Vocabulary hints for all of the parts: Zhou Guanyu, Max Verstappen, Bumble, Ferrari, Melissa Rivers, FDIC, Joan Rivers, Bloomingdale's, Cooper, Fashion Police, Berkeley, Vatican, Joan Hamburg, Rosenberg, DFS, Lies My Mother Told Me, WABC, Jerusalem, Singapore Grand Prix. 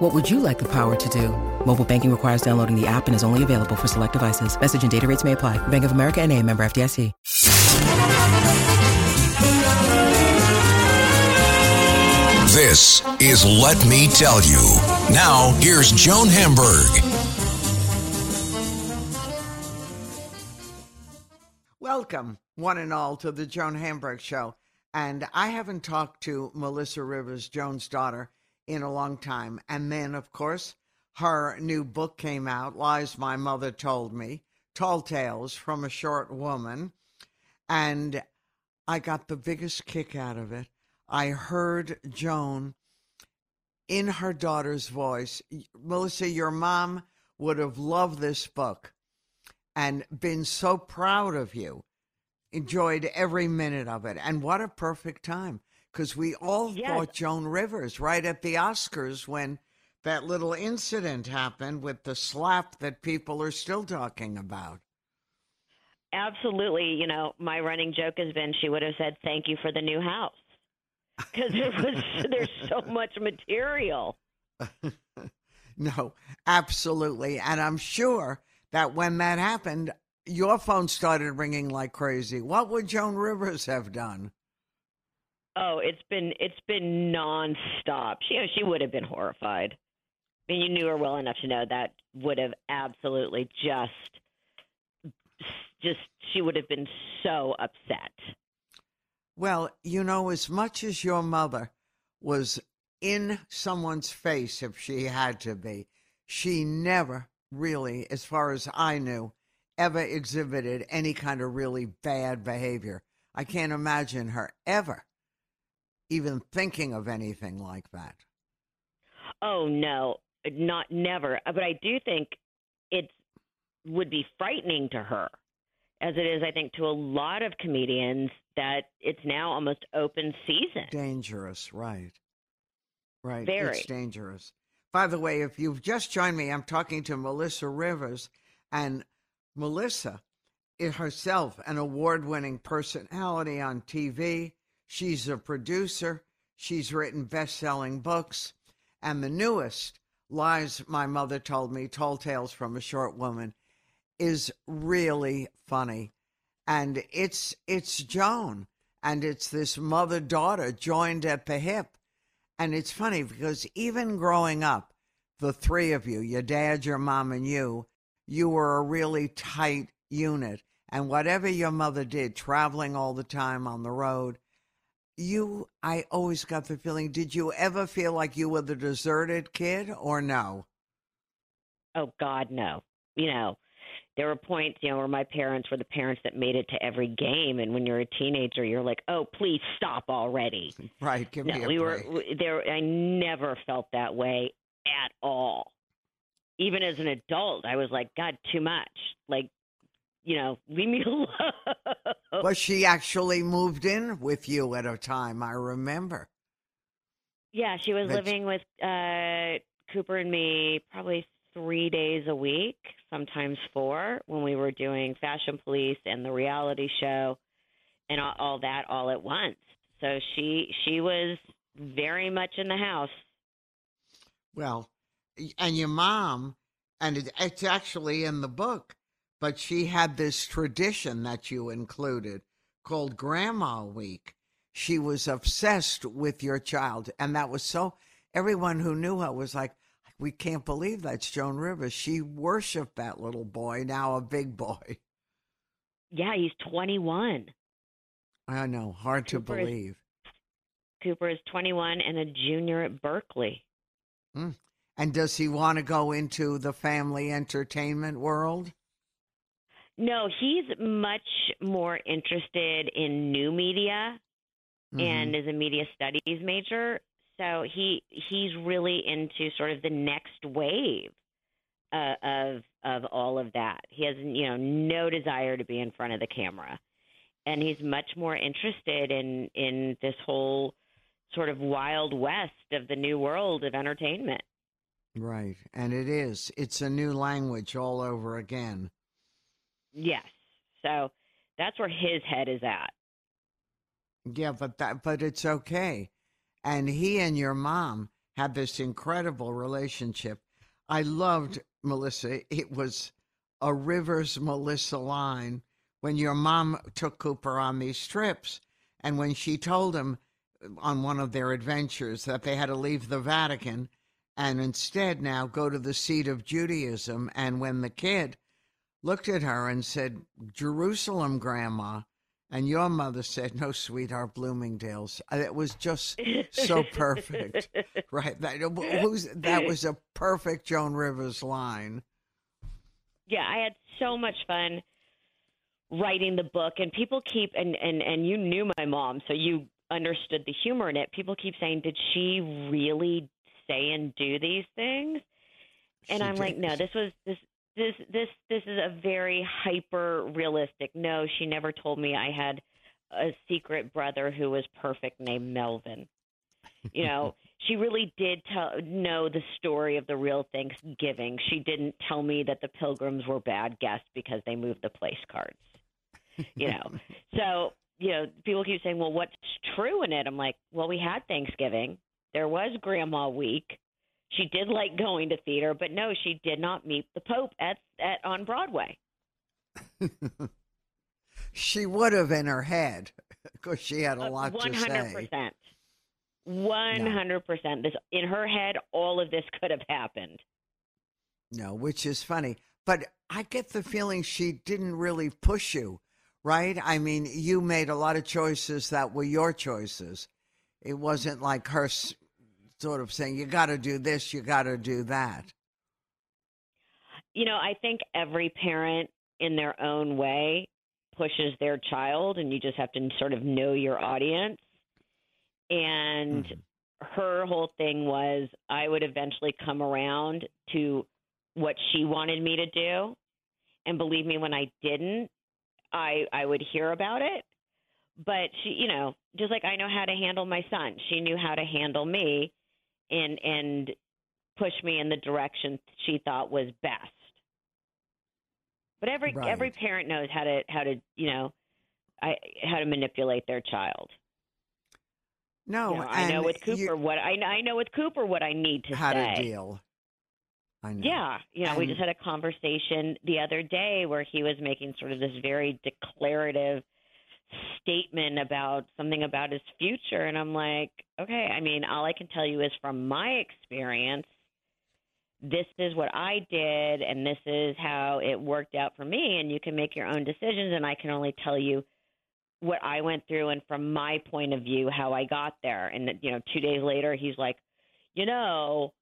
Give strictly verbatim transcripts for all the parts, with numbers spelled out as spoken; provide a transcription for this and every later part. What would you like the power to do? Mobile banking requires downloading the app and is only available for select devices. Message and data rates may apply. Bank of America N A member F D I C. This is Let Me Tell You. Now, here's Joan Hamburg. Welcome, one and all, to the Joan Hamburg Show. And I haven't talked to Melissa Rivers, Joan's daughter, in a long time. And then, of course, her new book came out, Lies My Mother Told Me, Tall Tales from a Short Woman. And I got the biggest kick out of it. I heard Joan in her daughter's voice. Melissa, your mom would have loved this book and been so proud of you. Enjoyed every minute of it. And what a perfect time. Because we all yes. thought Joan Rivers right at the Oscars when that little incident happened with the slap that people are still talking about. Absolutely. You know, my running joke has been she would have said, thank you for the new house. Because there was there's so much material. No, absolutely. And I'm sure that when that happened, your phone started ringing like crazy. What would Joan Rivers have done? Oh, it's been it's been nonstop. She, you know, she would have been horrified. I mean, you knew her well enough to know that would have absolutely just just she would have been so upset. Well, you know, as much as your mother was in someone's face, if she had to be, she never really, as far as I knew, ever exhibited any kind of really bad behavior. I can't imagine her ever even thinking of anything like that. Oh, no, not never. But I do think it would be frightening to her, as it is, I think, to a lot of comedians, that it's now almost open season. Dangerous, right. Right, Very. It's dangerous. By the way, if you've just joined me, I'm talking to Melissa Rivers, and Melissa is herself an award-winning personality on T V. She's a producer. She's written best-selling books, and the newest, Lies My Mother Told Me, Tall Tales from a Short Woman, is really funny. And it's it's Joan, and it's this mother-daughter joined at the hip. And it's funny because even growing up, the three of you, your dad, your mom, and you, you were a really tight unit. And whatever your mother did, traveling all the time on the road, you, I always got the feeling, did you ever feel like you were the deserted kid or no? Oh, God, no. You know. There were points, you know, where my parents were the parents that made it to every game. And when you're a teenager, you're like, oh, please stop already. Right. Give no, me a we break. Were, we, there, I never felt that way at all. Even as an adult, I was like, God, too much. Like, you know, leave me alone. Well, she actually moved in with you at a time, I remember. Yeah, she was but living with uh, Cooper and me probably three days a week, sometimes four, when we were doing Fashion Police and the reality show and all, all that all at once. So she she was very much in the house. Well, and your mom, and it, it's actually in the book, but she had this tradition that you included called Grandma Week. She was obsessed with your child, and that was so, everyone who knew her was like, we can't believe that's Joan Rivers. She worshipped that little boy, now a big boy. Yeah, he's twenty-one. I know, hard Cooper to believe. Is, Cooper is twenty-one and a junior at Berkeley. Mm. And does he want to go into the family entertainment world? No, he's much more interested in new media mm-hmm. and is a media studies major. So he he's really into sort of the next wave uh, of of all of that. He has, you know, no desire to be in front of the camera. and he's much more interested in in this whole sort of wild west of the new world of entertainment. Right. And it is. It's a new language all over again. Yes. So that's where his head is at. Yeah, but that, but it's okay. And he and your mom had this incredible relationship. I loved Melissa. It was a Rivers Melissa line when your mom took Cooper on these trips. And when she told him on one of their adventures that they had to leave the Vatican and instead now go to the seat of Judaism. And when the kid looked at her and said, Jerusalem, Grandma, and your mother said, no, sweetheart, Bloomingdale's. It was just so perfect, right? That, who's, that was a perfect Joan Rivers line. Yeah, I had so much fun writing the book, and people keep, and, and, and you knew my mom, so you understood the humor in it. People keep saying, did she really say and do these things? And she I'm did. like, no, this was this this this this is a very hyper realistic. No, she never told me I had a secret brother who was perfect named Melvin. You know, she really did tell know the story of the real Thanksgiving. She didn't tell me that the Pilgrims were bad guests because they moved the place cards. You know, so. You know, people keep saying, well, what's true in it? I'm like, well, we had Thanksgiving. There was Grandma Week. She did like going to theater, but no, she did not meet the Pope at, at on Broadway. She would have in her head because she had a uh, lot to say. one hundred percent. one hundred percent. No. This, in her head, all of this could have happened. No, which is funny. But I get the feeling she didn't really push you. Right? I mean, you made a lot of choices that were your choices. It wasn't like her s- sort of saying, you got to do this, you got to do that. You know, I think every parent in their own way pushes their child, and you just have to sort of know your audience. And mm-hmm. her whole thing was I would eventually come around to what she wanted me to do. And believe me, when I didn't, I, I would hear about it, but she, you know, just like I know how to handle my son, she knew how to handle me and, and push me in the direction she thought was best. But every, right. every parent knows how to, how to, you know, I, how to manipulate their child. No, you know, I know with Cooper, you, what I I know with Cooper, what I need to how say. How to deal. I know. Yeah. You know, and we just had a conversation the other day where he was making sort of this very declarative statement about something about his future. And I'm like, okay, I mean, all I can tell you is from my experience, this is what I did and this is how it worked out for me. And you can make your own decisions. And I can only tell you what I went through and from my point of view, how I got there. And, you know, two days later, he's like, you know,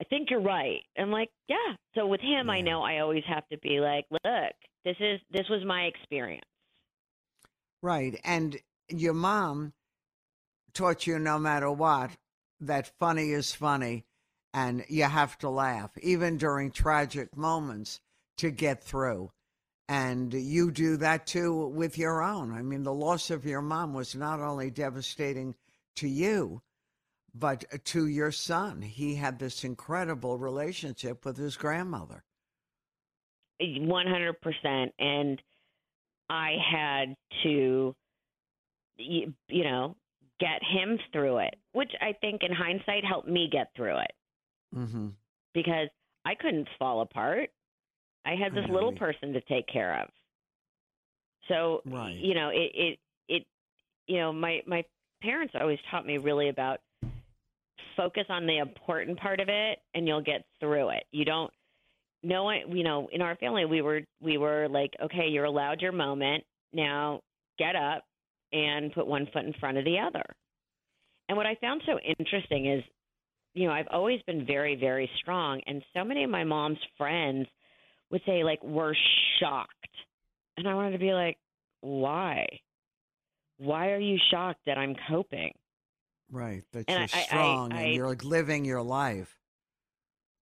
I think you're right. I'm like, yeah. So with him, yeah. I know I always have to be like, look, this is this was my experience. Right. And your mom taught you no matter what, that funny is funny and you have to laugh, even during tragic moments to get through. And you do that too with your own. I mean, the loss of your mom was not only devastating to you, but to your son, he had this incredible relationship with his grandmother. one hundred percent. And I had to, you know, get him through it, which I think in hindsight helped me get through it. Mm-hmm. Because I couldn't fall apart. I had this I little person to take care of. So, right. you know, it, it, it, you know, my, my parents always taught me really about focus on the important part of it and you'll get through it. You don't know it, you know, in our family, we were, we were like, okay, you're allowed your moment. Now get up and put one foot in front of the other. And what I found so interesting is, you know, I've always been very, very strong. And so many of my mom's friends would say like, we're shocked. And I wanted to be like, why, why are you shocked that I'm coping? Right, that and you're I, strong I, I, and you're like living your life.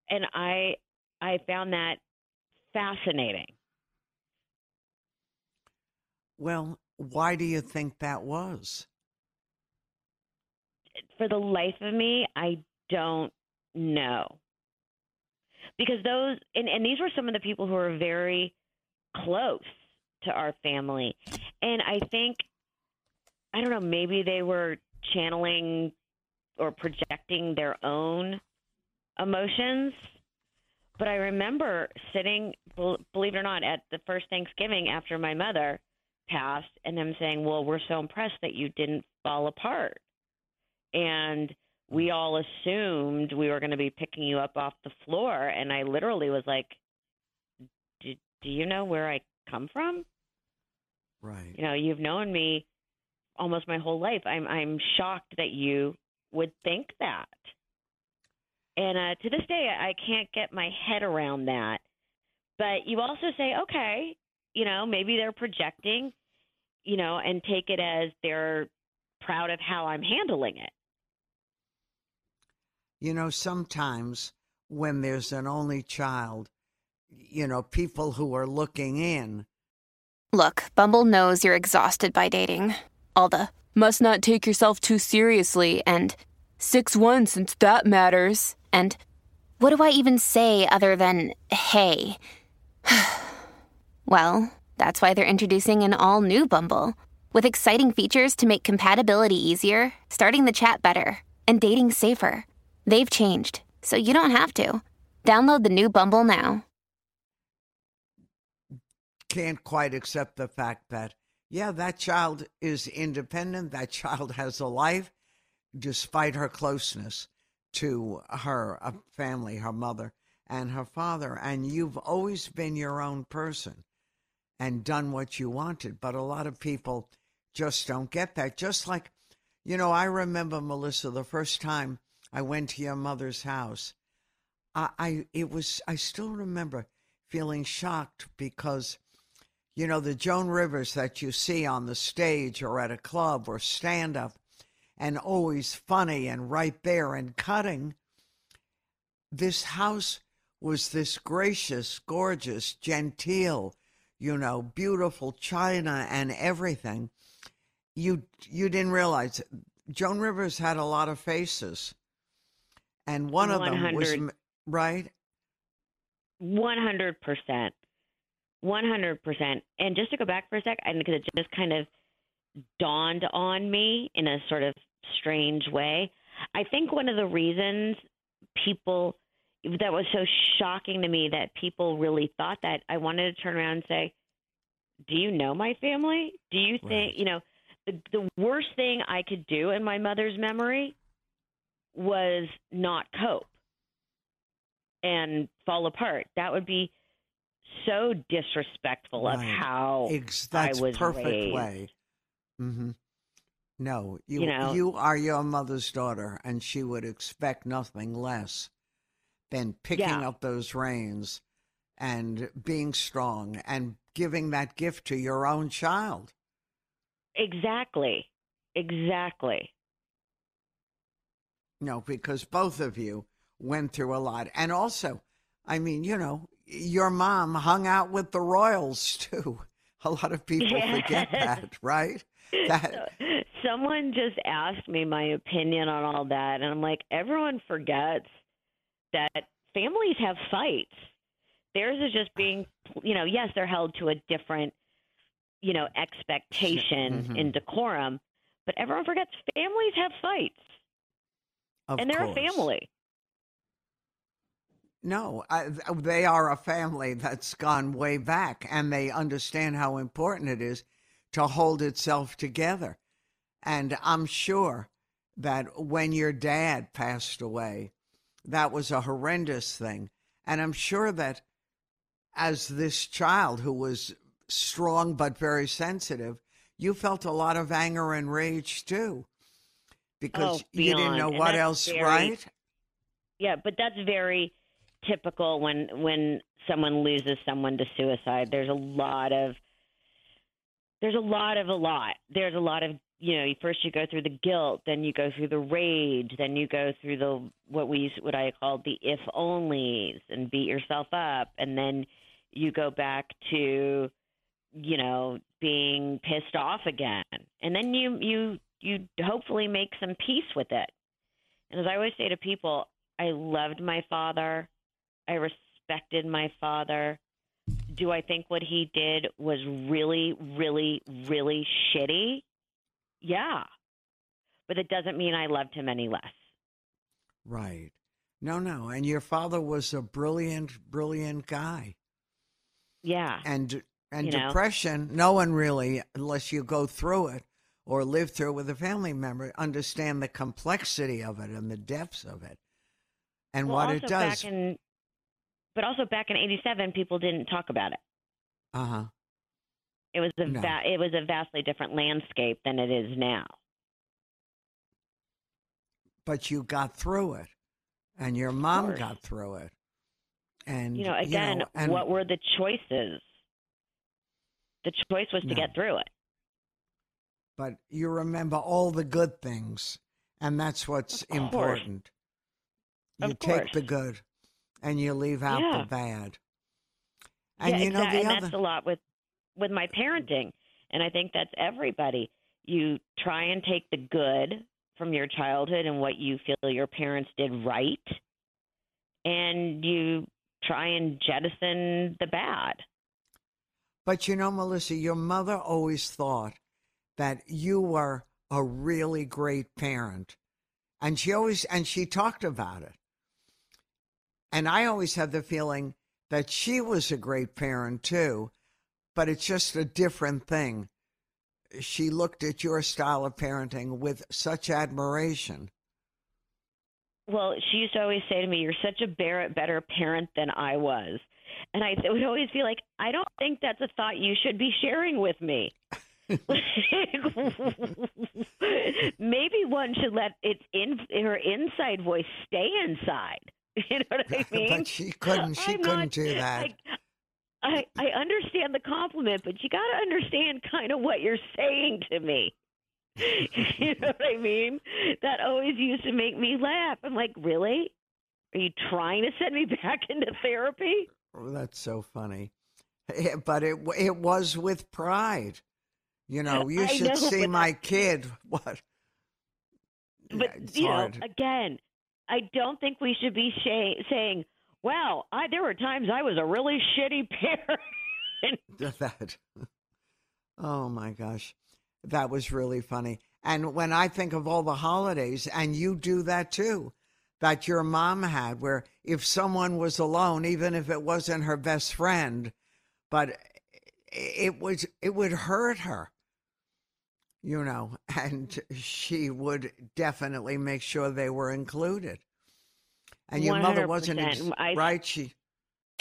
And I I found that fascinating. Well, Why do you think that was? For the life of me, I don't know. Because those, and, and these were some of the people who were very close to our family. And I think, I don't know, maybe they were channeling or projecting their own emotions. But I remember sitting, believe it or not, at the first Thanksgiving after my mother passed and them saying, well, we're so impressed that you didn't fall apart. And we all assumed we were going to be picking you up off the floor. And I literally was like, do, do you know where I come from? Right. You know, you've known me almost my whole life. I'm I'm shocked that you would think that. And uh, to this day, I can't get my head around that. But you also say, okay, you know, maybe they're projecting, you know, and take it as they're proud of how I'm handling it. You know, sometimes when there's an only child, you know, people who are looking in. Look, Bumble knows you're exhausted by dating. All the must not take yourself too seriously and six one since that matters. And what do I even say other than, hey? Well, that's why they're introducing an all-new Bumble, with exciting features to make compatibility easier, starting the chat better, and dating safer. They've changed, so you don't have to. Download the new Bumble now. Can't quite accept the fact that, yeah, that child is independent. That child has a life, despite her closeness to her family, her mother and her father. And you've always been your own person and done what you wanted. But a lot of people just don't get that. Just like, you know, I remember, Melissa, the first time I went to your mother's house, I, I it was I still remember feeling shocked because, you know, the Joan Rivers that you see on the stage or at a club or stand-up and always funny and right there and cutting, this house was this gracious, gorgeous, genteel, you know, beautiful china and everything. You, you didn't realize Joan Rivers had a lot of faces. And one of them was, right? one hundred percent. one hundred percent. And just to go back for a sec, and because it just kind of dawned on me in a sort of strange way, I think one of the reasons people, that was so shocking to me that people really thought that, I wanted to turn around and say, do you know my family? Do you think, right. you know, the, the worst thing I could do in my mother's memory was not cope and fall apart. That would be so disrespectful right. of how Ex- that's I was perfect raised. Way. Mm-hmm. No, you, you, know, you are your mother's daughter, and she would expect nothing less than picking yeah. up those reins and being strong and giving that gift to your own child. Exactly. Exactly. No, because both of you went through a lot. And also, I mean, you know, your mom hung out with the royals, too. A lot of people yeah. forget that, right? That someone just asked me my opinion on all that, and I'm like, everyone forgets that families have fights. Theirs is just being, you know, yes, they're held to a different, you know, expectation mm-hmm. and decorum, but everyone forgets families have fights. Of and they're course. A family. No, I, they are a family that's gone way back, and they understand how important it is to hold itself together. And I'm sure that when your dad passed away, that was a horrendous thing. And I'm sure that as this child who was strong but very sensitive, you felt a lot of anger and rage too, because oh, you didn't know and what else, very, right? Yeah, but that's very typical when when someone loses someone to suicide. There's a lot of There's a lot of a lot. There's a lot of, you know, first you go through the guilt, then you go through the rage, then you go through the, what we, what I called the if onlys and beat yourself up. And then you go back to you know, being pissed off again. And then you, you, you hopefully make some peace with it. And as I always say to people, I loved my father. I respected my father. Do I think what he did was really, really, really shitty? Yeah. But it doesn't mean I loved him any less. Right. No, no. And your father was a brilliant, brilliant guy. Yeah. And and you depression, know? No one really, unless you go through it or live through it with a family member, understand the complexity of it and the depths of it and well, what it does. Back in, but also back in eighty-seven, people didn't talk about it. Uh-huh. It was a no. va- it was a vastly different landscape than it is now. But you got through it, and your mom got through it. And, you know, again, you know, and what were the choices? The choice was no. to get through it. But you remember all the good things, and that's what's important. You take the good, and you leave out yeah. the bad. And yeah, you know, exactly. the and other... that's a lot with, with my parenting, and I think that's everybody. You try and take the good from your childhood and what you feel your parents did right, and you try and jettison the bad. But you know, Melissa, your mother always thought that you were a really great parent. And she always, and she talked about it. And I always had the feeling that she was a great parent too, but it's just a different thing. She looked at your style of parenting with such admiration. Well, she used to always say to me, you're such a better parent than I was. And I would always be like, I don't think that's a thought you should be sharing with me. Maybe one should let it in, her inside voice stay inside. You know what I mean? But she couldn't. She I'm couldn't not, do that. I, I, I understand the compliment, but you got to understand kind of what you're saying to me. You know what I mean? That always used to make me laugh. I'm like, really? Are you trying to send me back into therapy? Oh, that's so funny. But it it was with pride. You know, you I should know, see my kid. What? But, it's you hard. know, again, I don't think we should be sh- saying, wow, I, there were times I was a really shitty parent. That. Oh, my gosh. That was really funny. And when I think of all the holidays, and you do that too, that your mom had, where if someone was alone, even if it wasn't her best friend, but it was, it would hurt her, you know, and she would definitely make sure they were included. And your one hundred percent mother wasn't, ex- I- right? She.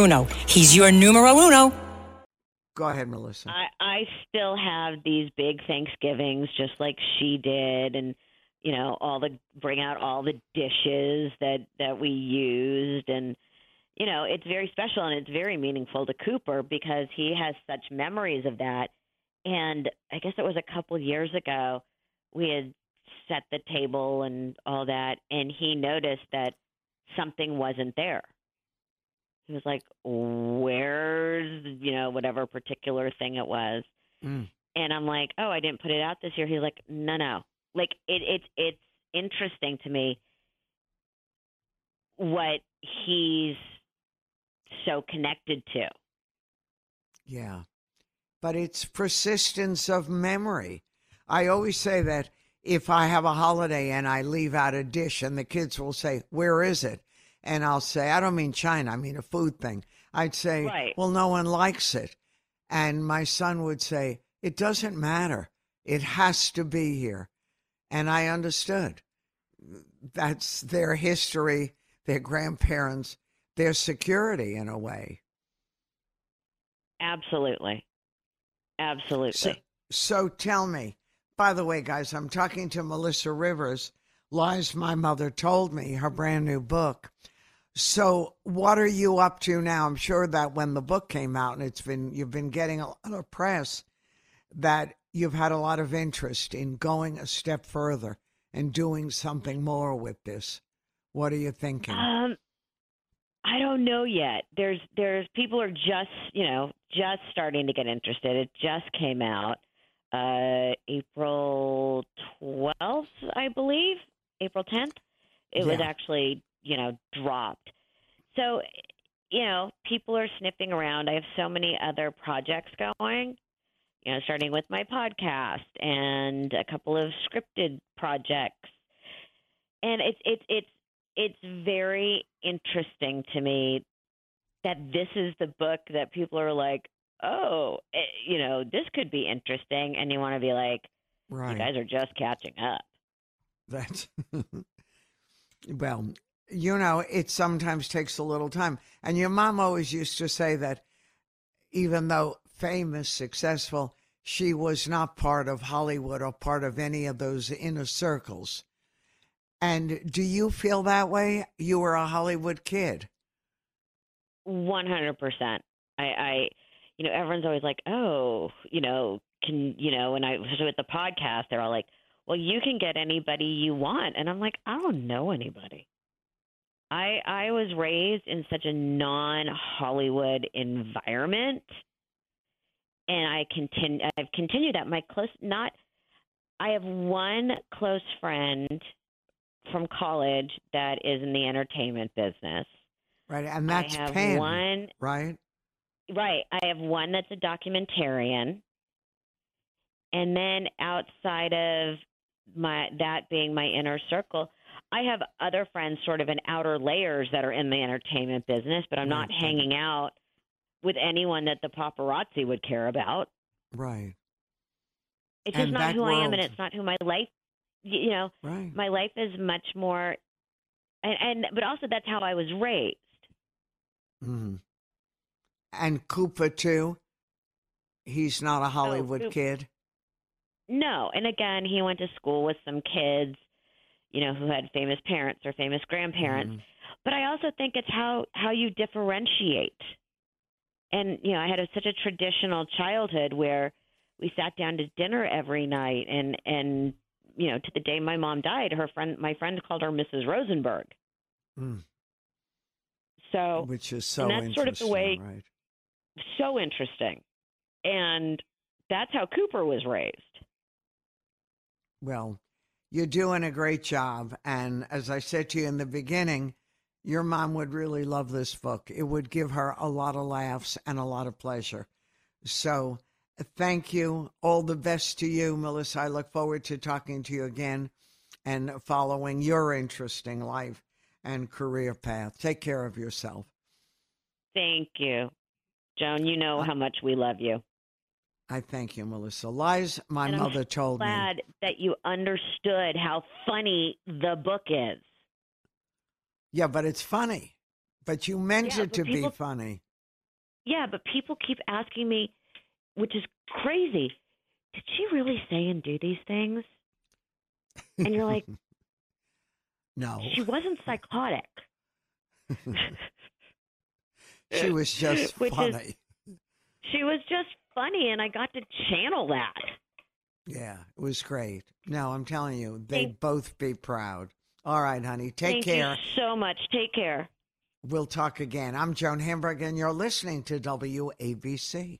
Bruno. He's your numero uno. Go ahead, Melissa. I, I still have these big Thanksgivings just like she did, and, you know, all the bring out all the dishes that, that we used. And, you know, it's very special and it's very meaningful to Cooper because he has such memories of that. And I guess it was a couple years ago we had set the table and all that, and he noticed that something wasn't there. He was like, where's, you know, whatever particular thing it was. Mm. And I'm like, oh, I didn't put it out this year. He's like, no, no. Like, it, it, it's interesting to me what he's so connected to. Yeah. But it's persistence of memory. I always say that if I have a holiday and I leave out a dish and the kids will say, where is it? And I'll say, I don't mean China, I mean a food thing. I'd say, right. Well, no one likes it. And my son would say, it doesn't matter. It has to be here. And I understood. That's their history, their grandparents, their security in a way. Absolutely. Absolutely. So, so tell me, by the way, guys, I'm talking to Melissa Rivers, Lies My Mother Told Me, her brand new book. So what are you up to now? I'm sure that when the book came out and it's been, you've been getting a lot of press, that you've had a lot of interest in going a step further and doing something more with this. What are you thinking? Um, I don't know yet. There's, there's people are just, you know, just starting to get interested. It just came out uh, April twelfth, I believe, April tenth. It yeah. was actually, you know, dropped. So, you know, people are sniffing around. I have so many other projects going, you know, starting with my podcast and a couple of scripted projects. And it's, it's, it's, it's very interesting to me that this is the book that people are like, oh, it, you know, this could be interesting. And you want to be like, right, you guys are just catching up. That's, well, you know, it sometimes takes a little time. And your mom always used to say that even though famous, successful, she was not part of Hollywood or part of any of those inner circles. And do you feel that way? You were a Hollywood kid. one hundred percent. I, I, you know, everyone's always like, oh, you know, can, you know, and I was with the podcast, they're all like, well, you can get anybody you want. And I'm like, I don't know anybody. I, I was raised in such a non-Hollywood environment, and I continue, I've continued that. My close, not, I have one close friend from college that is in the entertainment business. Right, and that's I have Penn, one, right? Right, I have one that's a documentarian. And then outside of my that being my inner circle, I have other friends sort of in outer layers that are in the entertainment business, but I'm not right. hanging out with anyone that the paparazzi would care about. Right. It's just and not who world. I am, and it's not who my life, you know, right. my life is much more, and, and but also that's how I was raised. Mm-hmm. And Cooper, too? He's not a Hollywood oh, kid? No. And again, he went to school with some kids, you know, who had famous parents or famous grandparents. Mm. But I also think it's how, how you differentiate. And, you know, I had a, such a traditional childhood where we sat down to dinner every night. And, and, you know, to the day my mom died, her friend, my friend called her Missus Rosenberg. Mm. So, which is so and that's interesting, sort of the way, right? So interesting. And that's how Cooper was raised. Well, you're doing a great job. And as I said to you in the beginning, your mom would really love this book. It would give her a lot of laughs and a lot of pleasure. So thank you. All the best to you, Melissa. I look forward to talking to you again and following your interesting life and career path. Take care of yourself. Thank you. Joan, you know how much we love you. I thank you, Melissa. Lies My and Mother I'm Told glad Me. Glad that you understood how funny the book is. Yeah, but it's funny. But you meant yeah, it to people, be funny. Yeah, but people keep asking me, which is crazy, did she really say and do these things? And you're like, no. She wasn't psychotic. She was just Which funny. Is, she was just funny, and I got to channel that. Yeah, it was great. No, I'm telling you, they'd Thank both be proud. All right, honey, take Thank care. Thank you so much. Take care. We'll talk again. I'm Joan Hamburg, and you're listening to W A B C.